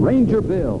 Ranger Bill,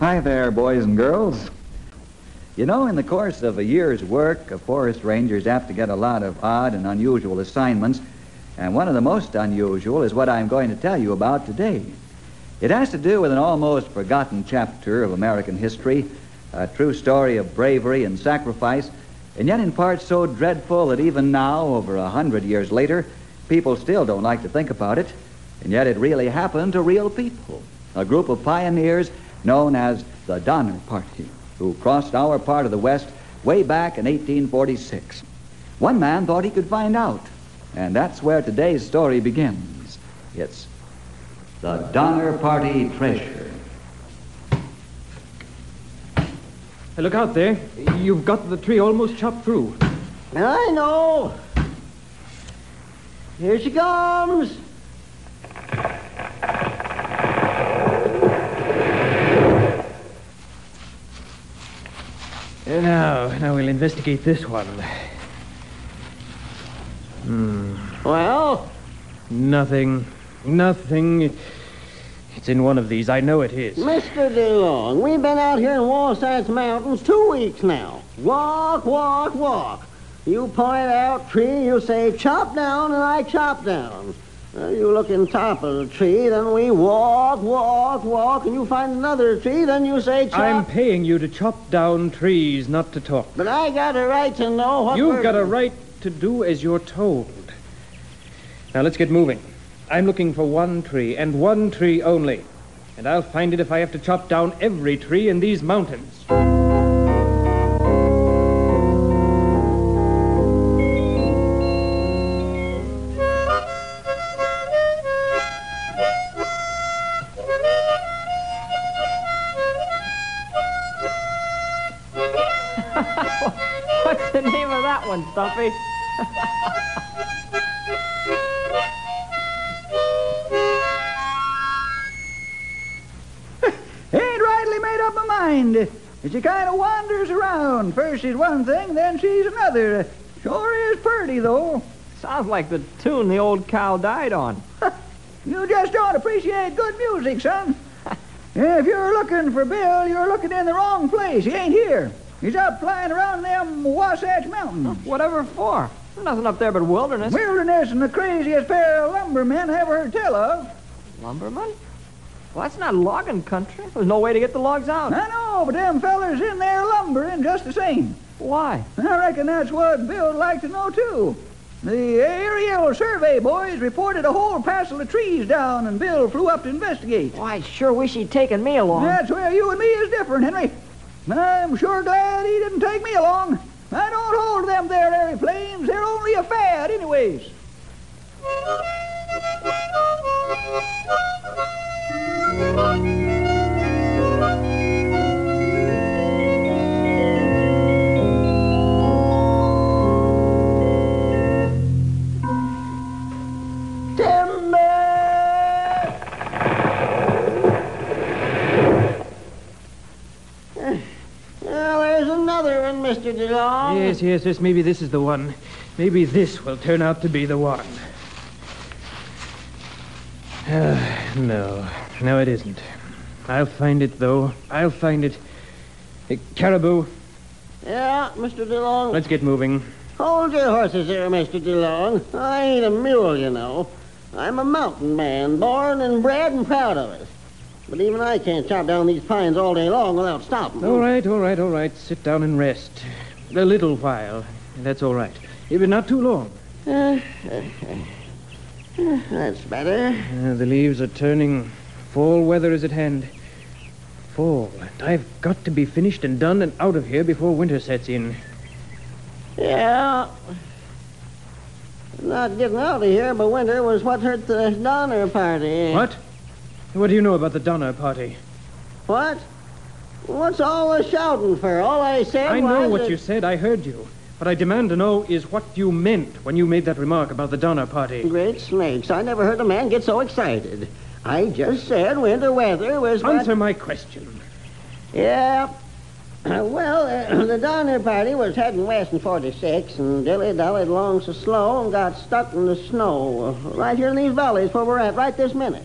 Hi there, boys and girls. You know, in the course of a year's work, a forest ranger is apt to get a lot of odd and unusual assignments, and one of the most unusual is what I'm going to tell you about today. It has to do with an almost forgotten chapter of American history, a true story of bravery and sacrifice, and yet in parts so dreadful that even now, over 100 years later, people still don't like to think about it, and yet it really happened to real people, a group of pioneers known as the Donner Party, who crossed our part of the West way back in 1846. One man thought he could find out, and that's where today's story begins. It's the Donner Party treasure. Hey, look out there. You've got the tree almost chopped through. I know. Here she comes. Now we'll investigate this one. Well? Nothing. It's in one of these. I know it is. Mr. DeLong, we've been out here in Wasatch Mountains 2 weeks now. Walk. You point out tree, you say chop down, and I chop down. You look in top of the tree, then we walk, and you find another tree, then you say chop... I'm paying you to chop down trees, not to talk. But I got a right to know what... You've got a right to do as you're told. Now, let's get moving. I'm looking for one tree, and one tree only. And I'll find it if I have to chop down every tree in these mountains. What's the name of that one, Stumpy? Ain't rightly made up my mind. She kind of wanders around. First she's one thing, then she's another. Sure is pretty, though. Sounds like the tune the old cow died on. You just don't appreciate good music, son. If you're looking for Bill, you're looking in the wrong place. He ain't here. He's out flying around them Wasatch Mountains. Whatever for? There's nothing up there but wilderness. Wilderness and the craziest pair of lumbermen I ever heard tell of. Lumbermen? Well, that's not logging country. There's no way to get the logs out. I know, but them fellers in there lumbering just the same. Why? I reckon that's what Bill'd like to know, too. The aerial survey boys reported a whole parcel of trees down, and Bill flew up to investigate. Oh, I sure wish he'd taken me along. That's where you and me is different, Henry. I'm sure glad he didn't take me along. I don't hold them there airplanes. They're only a fad anyways. Mr. DeLong? Yes, maybe this is the one. Maybe this will turn out to be the one. No, it isn't. I'll find it, though. I'll find it. Caribou? Yeah, Mr. DeLong? Let's get moving. Hold your horses there, Mr. DeLong. I ain't a mule, you know. I'm a mountain man, born and bred and proud of it. But even I can't chop down these pines all day long without stopping. All right. Sit down and rest. A little while. That's all right. But not too long. That's better. The leaves are turning. Fall weather is at hand. Fall. And I've got to be finished and done and out of here before winter sets in. Yeah. Not getting out of here, but winter was what hurt the Donner Party. What? What do you know about the Donner Party? What? What's all the shouting for? All I said was... I know what you said. I heard you. What I demand to know is what you meant when you made that remark about the Donner Party. Great snakes. I never heard a man get so excited. I just said winter weather was... Answer my question. Yeah. The Donner Party was heading west in 46 and dilly-dallied along so slow and got stuck in the snow. Right here in these valleys where we're at right this minute.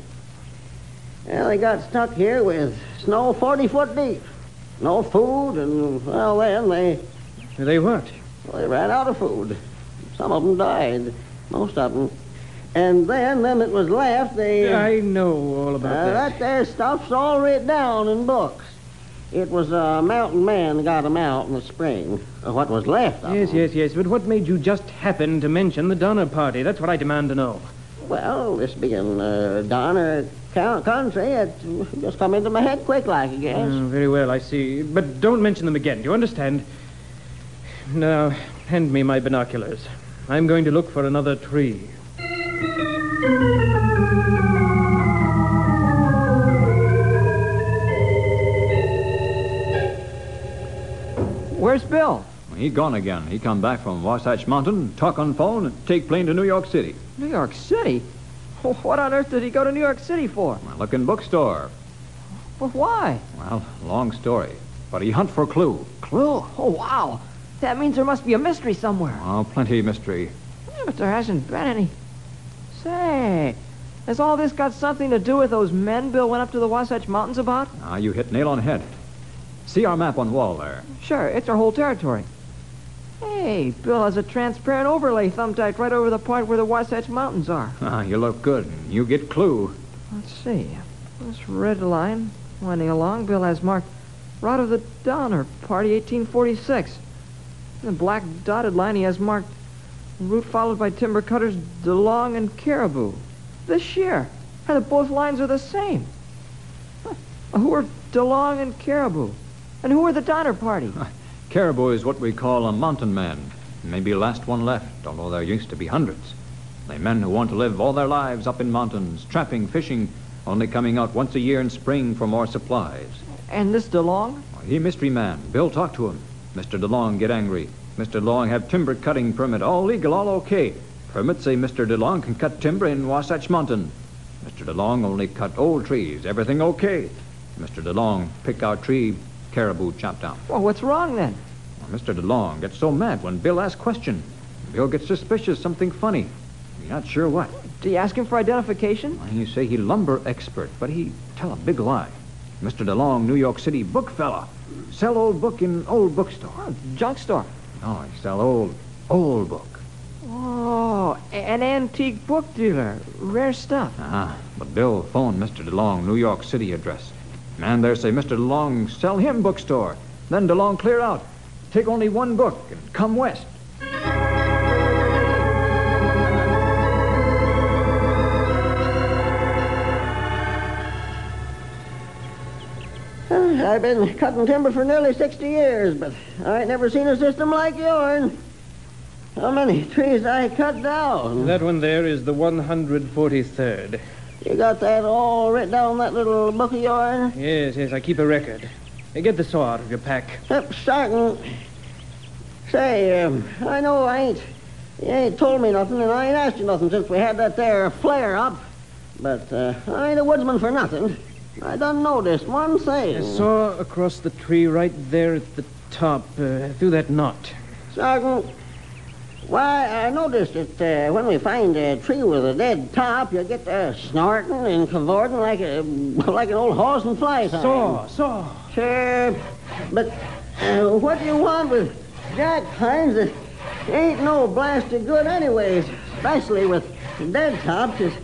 Well, they got stuck here with snow 40-foot deep. No food, and, well, then they... They what? Well, they ran out of food. Some of them died. Most of them. And then it was left, they... I know all about that. That there stuff's all written down in books. It was a mountain man that got them out in the spring. What was left of them. Yes. But what made you just happen to mention the Donner Party? That's what I demand to know. Well, this being Donner... country, it just come into my head quick like, I guess. Very well, I see. But don't mention them again, do you understand? Now, hand me my binoculars. I'm going to look for another tree. Where's Bill? Well, he gone again. He come back from Wasatch Mountain, talk on phone, and take plane to New York City. New York City? What on earth did he go to New York City for? Well, look in bookstore. But why? Well, long story. But he hunt for a clue. Clue? Oh, wow. That means there must be a mystery somewhere. Oh, plenty of mystery. But there hasn't been any. Say, has all this got something to do with those men Bill went up to the Wasatch Mountains about? Ah, you hit nail on head. See our map on the wall there. Sure, it's our whole territory. Hey, Bill has a transparent overlay thumbtacked right over the point where the Wasatch Mountains are. Ah, you look good. You get clue. Let's see. This red line winding along, Bill has marked route of the Donner Party, 1846. The black dotted line he has marked route followed by timber cutters DeLong and Caribou. This year. And both lines are the same. Who are DeLong and Caribou? And who are the Donner Party? Caribou is what we call a mountain man. Maybe last one left, although there used to be hundreds. They men who want to live all their lives up in mountains, trapping, fishing, only coming out once a year in spring for more supplies. And this DeLong? He mystery man. Bill talked to him. Mr. DeLong get angry. Mr. DeLong have timber cutting permit. All legal, all okay. Permit say Mr. DeLong can cut timber in Wasatch Mountain. Mr. DeLong only cut old trees. Everything okay. Mr. DeLong pick our tree, Caribou chopped down. Well, what's wrong then? Mr. DeLong gets so mad when Bill asks question. Bill gets suspicious, something funny. You're not sure what. Do you ask him for identification? Well, you say he lumber expert, but he tell a big lie. Mr. DeLong, New York City book fella. Sell old book in old bookstore. Oh, junk store. No, he sell old book. Oh, an antique book dealer. Rare stuff. Ah, but Bill phoned Mr. DeLong, New York City address. Man there say Mr. DeLong sell him bookstore. Then DeLong clear out. Take only one book and come west. I've been cutting timber for nearly 60 years, but I ain't never seen a system like yours. How many trees I cut down? That one there is the 143rd. You got that all written down in that little book of yours? Yes, I keep a record. Get the saw out of your pack. Yep, starting. Say, I know you ain't told me nothing, and I ain't asked you nothing since we had that there flare-up. But I ain't a woodsman for nothing. I done noticed one thing. I saw across the tree right there at the top, through that knot. Sergeant, why, I noticed that when we find a tree with a dead top, you get snorting and cavorting like an old horse in fly time. Saw. Sure, but what do you want with jack pines that ain't no blasted good anyways, especially with dead tops? It's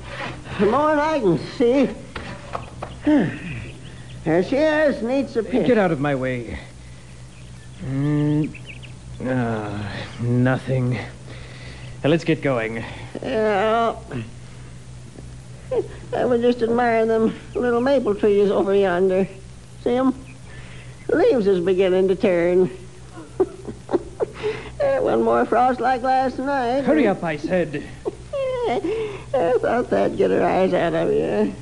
more than I can see. There she is, needs a pick. Get out of my way. Nothing. Now, let's get going. Yeah. I was just admiring them little maple trees over yonder. See them? Leaves is beginning to turn. One more frost like last night. Hurry up, I said. I thought that'd get her eyes out of you.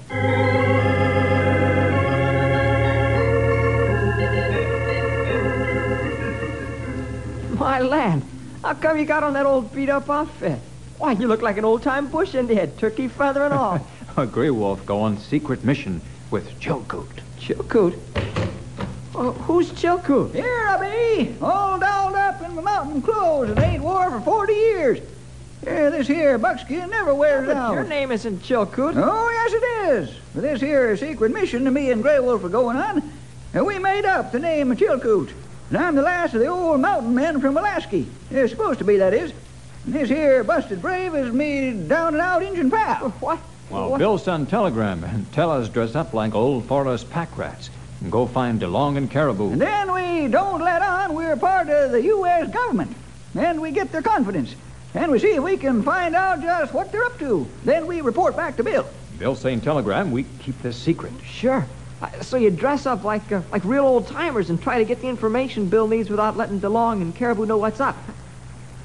My land, how come you got on that old beat-up outfit? Why, you look like an old-time bush Indian, turkey feather and all. A gray wolf go on secret mission with Chilkoot. Chilkoot? Oh, who's Chilkoot? Here I be, all dolled up in my mountain clothes and ain't wore for 40 years. Yeah, this here buckskin never wears out. Your name isn't Chilkoot. Oh, yes it is. With this here secret mission that me and Grey Wolf are going on, and we made up the name of Chilkoot. And I'm the last of the old mountain men from Alaska. They're supposed to be, that is. And this here busted brave is me down-and-out Injun pal. What? Well, Bill sent telegram and tell us dress up like old forest pack rats and go find DeLong and Caribou. And then we don't let on we're part of the U.S. government. And we get their confidence. And we see if we can find out just what they're up to. Then we report back to Bill. Bill saying telegram, we keep this secret. Sure. So you dress up like real old-timers and try to get the information Bill needs without letting DeLong and Caribou know what's up.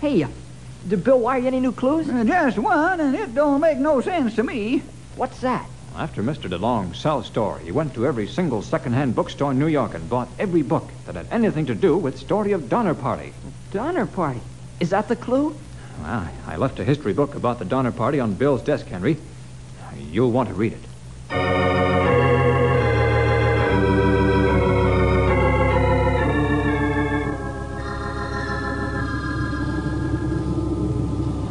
Hey, did Bill wire you any new clues? Just one, and it don't make no sense to me. What's that? After Mr. DeLong's South Store, he went to every single second-hand bookstore in New York and bought every book that had anything to do with story of Donner Party. Donner Party? Is that the clue? Well, I left a history book about the Donner Party on Bill's desk, Henry. You'll want to read it.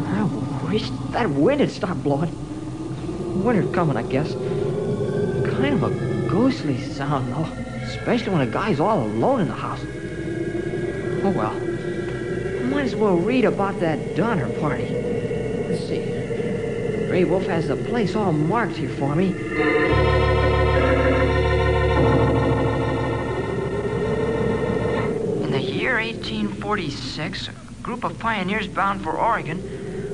I wish that wind had stopped blowing. Winter's coming, I guess. Kind of a ghostly sound, though. Especially when a guy's all alone in the house. Oh, well. Might as well read about that Donner Party. Let's see. Grey Wolf has the place all marked here for me. In the year 1846, a group of pioneers bound for Oregon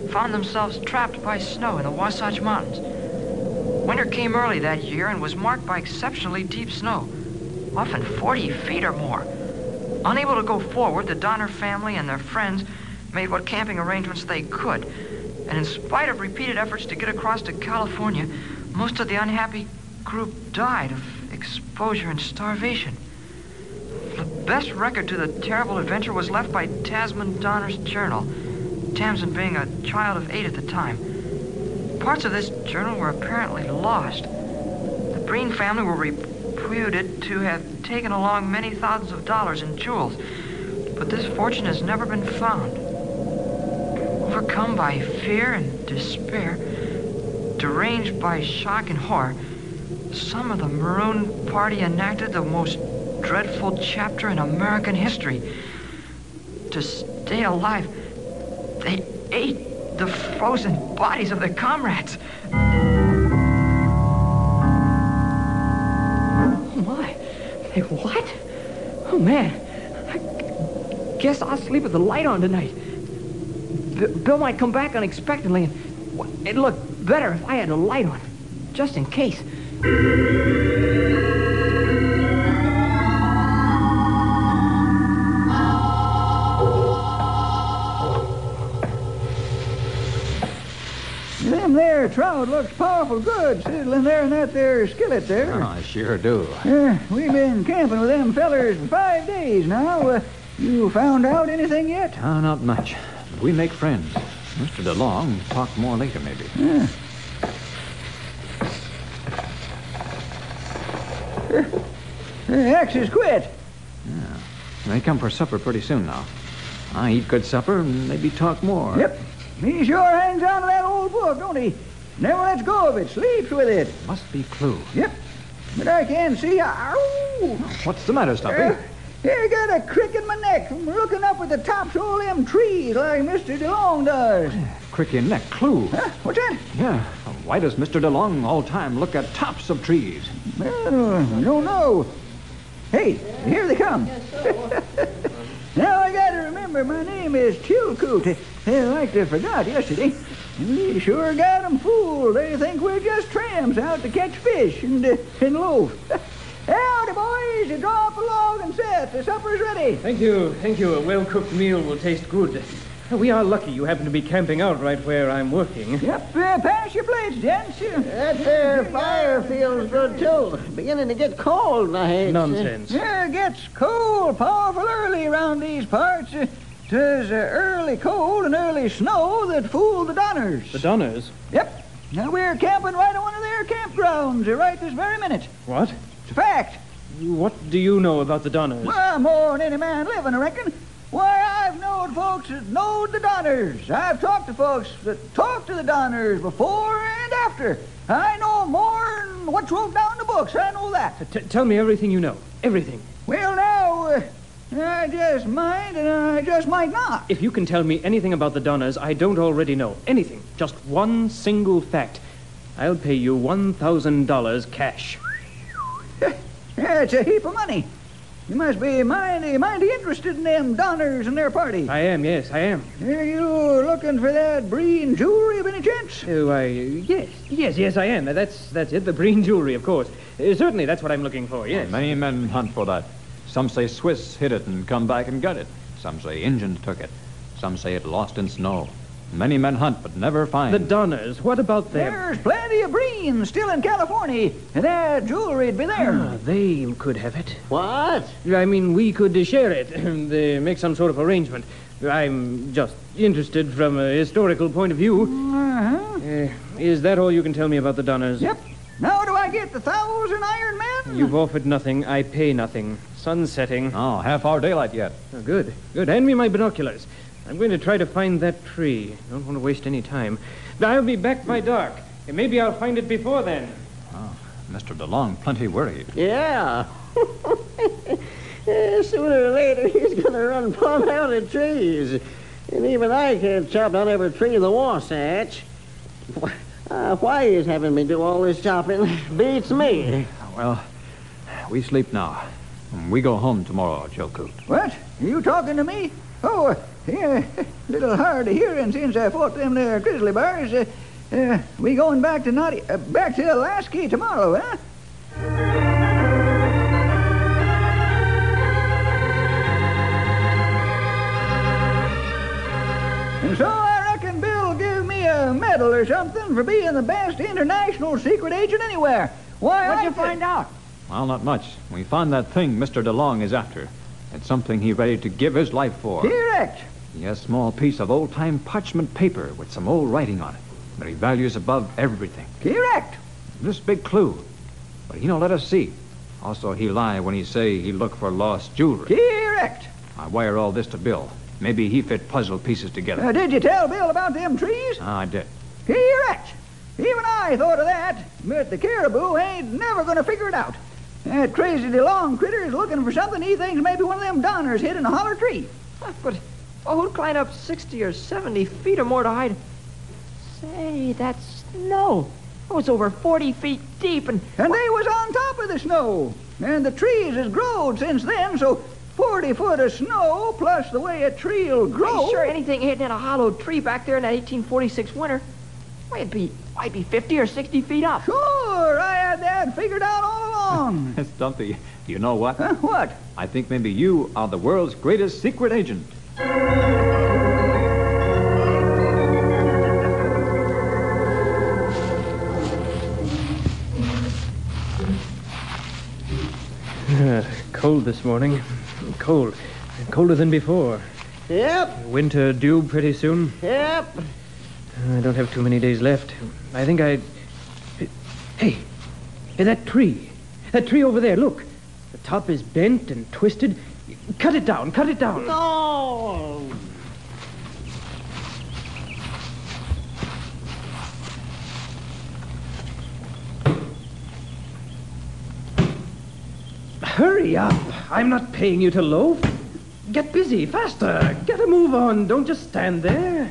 found themselves trapped by snow in the Wasatch Mountains. Winter came early that year and was marked by exceptionally deep snow, often 40 feet or more. Unable to go forward, the Donner family and their friends made what camping arrangements they could. And in spite of repeated efforts to get across to California, most of the unhappy group died of exposure and starvation. The best record to the terrible adventure was left by Tamsen Donner's journal, Tamsen being a child of 8 at the time. Parts of this journal were apparently lost. The Breen family were reputed to have taken along many thousands of dollars in jewels, but this fortune has never been found. Overcome by fear and despair, deranged by shock and horror, some of the marooned party enacted the most dreadful chapter in American history. To stay alive, they ate the frozen bodies of their comrades. What? Oh, man. I guess I'll sleep with the light on tonight. Bill might come back unexpectedly, and it'd look better if I had a light on, just in case. Them there trout know, it looks powerful good sizzling there in that there skillet there. Oh, I sure do. We've been camping with them fellers for 5 days now. You found out anything yet? Oh, not much. We make friends. Mr. DeLong will talk more later, maybe. Yeah. The axe is quit. Yeah. They come for supper pretty soon now. I eat good supper and maybe talk more. Yep. He sure hangs on to that old book, don't he? Never lets go of it. Sleeps with it. Must be Clue. Yep. But I can see... What's the matter, Stumpy? I got a crick in my neck from looking up at the tops of all them trees like Mr. DeLong does. Crick in neck? Clue. Huh? What's that? Yeah. Why does Mr. DeLong all time look at tops of trees? Well, I don't know. Hey, here they come. Now I gotta remember my name is Chilkoot. Like they forgot yesterday. We sure got them fooled. They think we're just tramps out to catch fish and loaf. Howdy, boys. You draw up a log and set. The supper's ready. Thank you. Thank you. A well-cooked meal will taste good. We are lucky you happen to be camping out right where I'm working. Yep, pass your plates, gents. That there fire feels good, too. Beginning to get cold, my head. Nonsense. Yeah, it gets cold powerful early around these parts. 'Tis early cold and early snow that fooled the Donners. The Donners? Yep. Now, we're camping right on one of their campgrounds right this very minute. What? It's a fact. What do you know about the Donners? Well, more than any man living, I reckon. Why, I've known folks that knowed the Donners. I've talked to folks that talked to the Donners before and after. I know more than what's wrote down in the books. I know that. Tell me everything you know. Everything. Well, now, I just might and I just might not. If you can tell me anything about the Donners I don't already know. Anything. Just one single fact. I'll pay you $1,000 cash. Yeah, it's a heap of money. You must be mighty, mighty interested in them Donners and their party. I am, yes, I am. Are you looking for that Breen jewelry of any chance? Yes, I am. That's it, the Breen jewelry, of course. Certainly, that's what I'm looking for, yes. Well, many men hunt for that. Some say Swiss hid it and come back and got it. Some say Indians took it. Some say it lost in snow. Many men hunt, but never find. The Donners, what about them? There's plenty of Breen still in California. Their jewelry'd be there. They could have it. What? I mean, we could share it and make some sort of arrangement. I'm just interested from a historical point of view. Is that all you can tell me about the Donners? Yep. Now do I get the 1,000 Iron Men? You've offered nothing. I pay nothing. Sun's setting. Oh, half-hour daylight yet. Oh, good, good. Hand me my binoculars. I'm going to try to find that tree. I don't want to waste any time. I'll be back by dark, and maybe I'll find it before then. Oh, Mr. DeLong plenty worried. Yeah. Sooner or later, he's going to run plumb out of trees. And even I can't chop down every tree in the Wasatch. Why he's having me do all this chopping beats me. Well, we sleep now. We go home tomorrow, Chilkoot. What? Are you talking to me? Oh, yeah, a little hard of hearing since I fought them there grizzly bears. We going back to back to Alaska tomorrow, huh? And so I reckon Bill give me a medal or something for being the best international secret agent anywhere. What'd you find out? Well, not much. We found that thing Mr. DeLong is after. It's something he's ready to give his life for. Correct. He has a small piece of old-time parchment paper with some old writing on it that he values above everything. Correct. This big clue. But he don't let us see. Also, he lie when he say he look for lost jewelry. Correct. I wire all this to Bill. Maybe he fit puzzle pieces together. Did you tell Bill about them trees? I did. Correct. Even I thought of that, but the Caribou ain't never going to figure it out. That crazy DeLong critter is looking for something he thinks maybe one of them Donners hid in a holler tree. But who'd climb up 60 or 70 feet or more to hide? Say, that snow. It was over 40 feet deep and... And they was on top of the snow. And the trees has grown since then, so 40 foot of snow plus the way a tree'll grow... I'm sure anything hidden in a hollow tree back there in that 1846 winter, it'd be 50 or 60 feet up. Sure, I had that figured out all along. Stumpy, you know what? Huh? What? I think maybe you are the world's greatest secret agent. Cold this morning. Cold. Colder than before. Yep. Winter due pretty soon. Yep. I don't have too many days left. I think I... Hey. Hey, that tree. That tree over there, look. The top is bent and twisted. Cut it down, cut it down. No! Hurry up. I'm not paying you to loaf. Get busy, faster. Get a move on. Don't just stand there.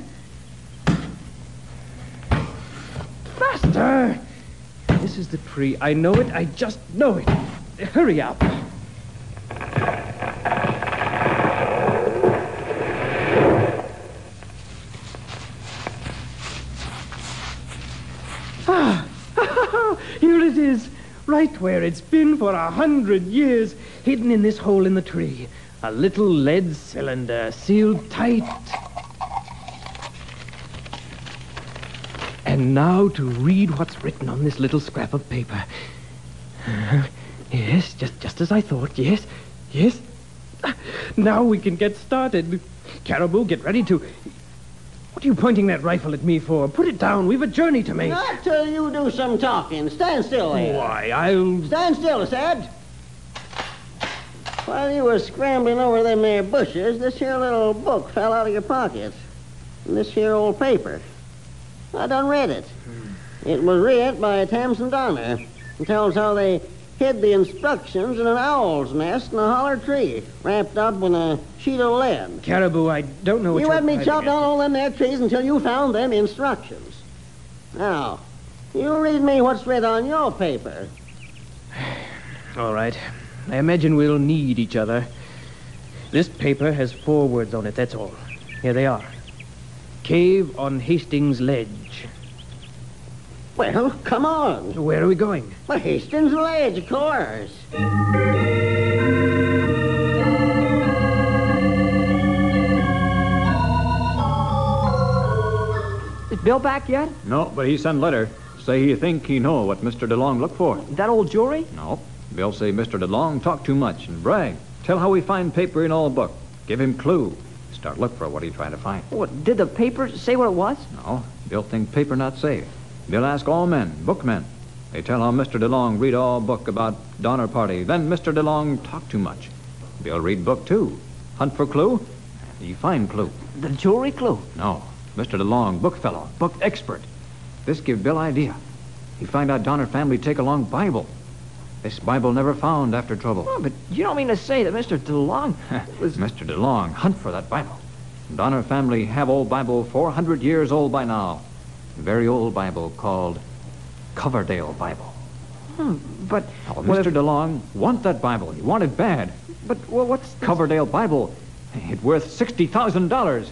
Faster! This is the tree. I know it. I just know it. Hurry up. Ah! Here it is. Right where it's been for 100 years. Hidden in this hole in the tree. A little lead cylinder sealed tight. And now to read what's written on this little scrap of paper. Yes, just as I thought. Yes, yes. Now we can get started. Caribou, get ready to... What are you pointing that rifle at me for? Put it down. We've a journey to make. Not till you do some talking. Stand still, Ed. Why, I'll... Stand still, Sad. While you were scrambling over them there bushes, this here little book fell out of your pocket. And this here old paper. I done read it. It was read by Tamsen Donner. It tells how they hid the instructions in an owl's nest in a holler tree, wrapped up in a sheet of lead. Caribou, I don't know what you... You had me chop down all them there trees until you found them instructions. Now, you read me what's read on your paper. All right. I imagine we'll need each other. This paper has 4 words on it, that's all. Here they are. Cave on Hastings Ledge. Well, come on. Where are we going? Well, Hastings Ledge, of course. Is Bill back yet? No, but he sent letter. Say he think he know what Mr. DeLong look for. That old jury? No. Bill say Mr. DeLong talk too much and brag. Tell how we find paper in all book. Give him clue. Start look for what he trying to find. What, did the paper say what it was? No, Bill think paper not say. Bill ask all men, bookmen. They tell how Mr. DeLong read all book about Donner Party. Then Mr. DeLong talk too much. Bill read book too. Hunt for clue, he find clue. The jewelry clue? No, Mr. DeLong book fellow, book expert. This give Bill idea. He find out Donner family take along Bible. This Bible never found after trouble. Oh, but you don't mean to say that Mr. DeLong was... Mr. DeLong hunt for that Bible. Donner family have old Bible 400 years old by now. Very old Bible called Coverdale Bible. But... Oh, Mr. DeLong want that Bible. He want it bad. But well, what's... This? Coverdale Bible. It worth $60,000.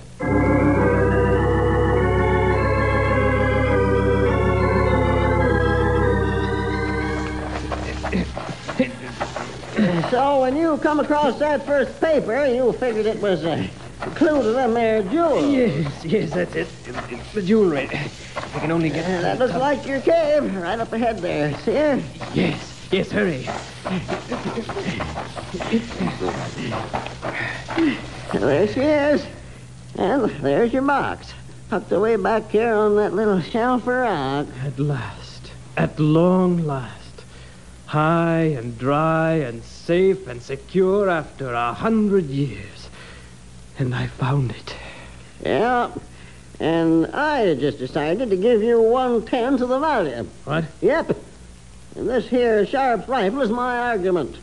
So when you come across that first paper, you figured it was a clue to them there jewels. Yes, yes, that's it. It's the jewelry. I can only get... that looks like your cave, right up ahead there. See it? Yes, yes, hurry. There she is. And there's your box. Tucked away back here on that little shelf of rock. At last. At long last. High and dry and safe and secure after 100 years. And I found it. Yeah. And I just decided to give you 1/10 to the value. What? Yep. And this here Sharp's rifle is my argument.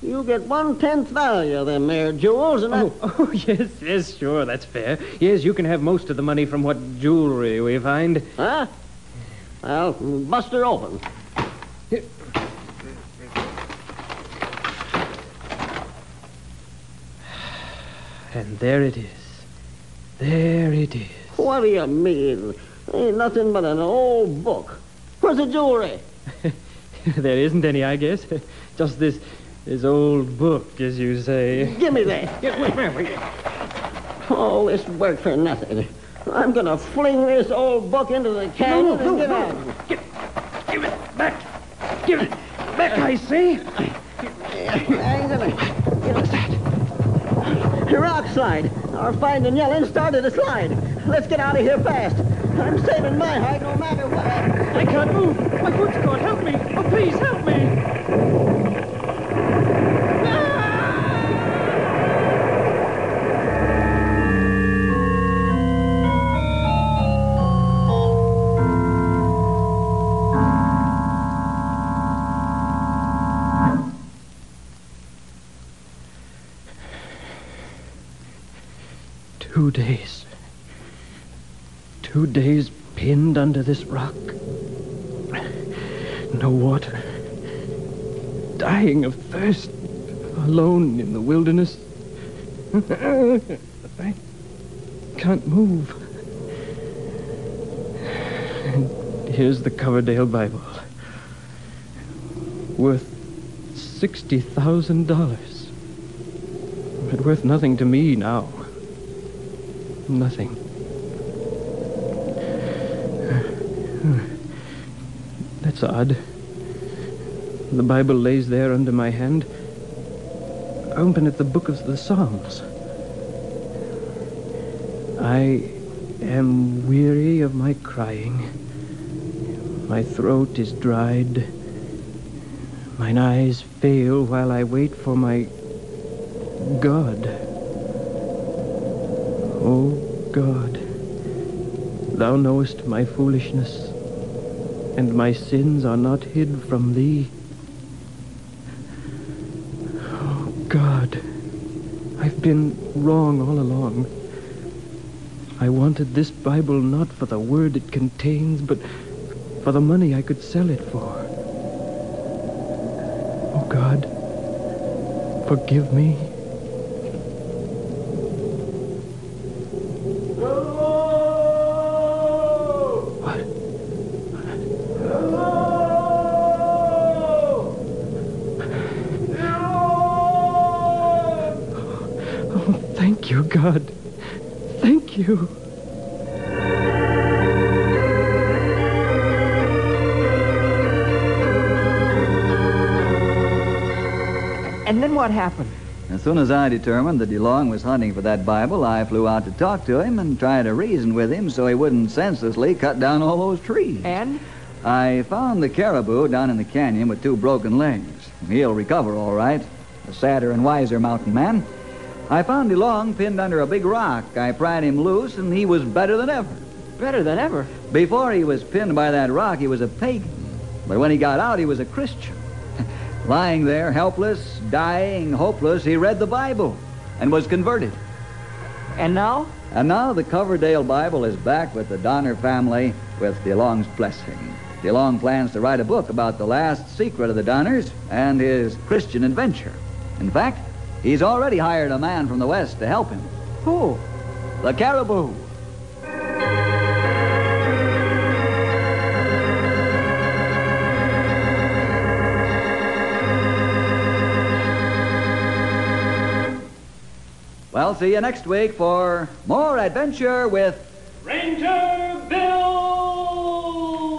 You get 1/10 value of them there jewels and... Oh, yes, yes, sure, that's fair. Yes, you can have most of the money from what jewelry we find. Huh? Well, bust her open. Here. And there it is. There it is. What do you mean? Ain't nothing but an old book. Where's the jewelry? There isn't any, I guess. Just this old book, as you say. Give me that. All this work for nothing. I'm going to fling this old book into the canyon and get out. Give it back. Give it back, I say. isn't it? It was that. A rock slide. Our find and yelling started a slide. Let's get out of here fast. I'm saving my hide no matter what. I can't move. My foot's gone. Help me. Oh, please, help me. Two days pinned under this rock. No water. Dying of thirst. Alone in the wilderness. I can't move. And here's the Coverdale Bible. Worth $60,000. But worth nothing to me now. Nothing. That's odd. The Bible lays there under my hand. Open at the book of the Psalms. I am weary of my crying. My throat is dried. Mine eyes fail while I wait for my God. O God, thou knowest my foolishness, and my sins are not hid from thee. O God, I've been wrong all along. I wanted this Bible not for the word it contains, but for the money I could sell it for. O God, forgive me. God, thank you. And then what happened? As soon as I determined that DeLong was hunting for that Bible, I flew out to talk to him and try to reason with him so he wouldn't senselessly cut down all those trees. And? I found the caribou down in the canyon with two broken legs. He'll recover all right. A sadder and wiser mountain man. I found DeLong pinned under a big rock. I pried him loose, and he was better than ever. Better than ever? Before he was pinned by that rock, he was a pagan. But when he got out, he was a Christian. Lying there, helpless, dying, hopeless, he read the Bible and was converted. And now? And now the Coverdale Bible is back with the Donner family with DeLong's blessing. DeLong plans to write a book about the last secret of the Donners and his Christian adventure. In fact, he's already hired a man from the West to help him. Who? The Caribou. Well, see you next week for more adventure with Ranger Bill.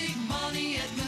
money at Menards.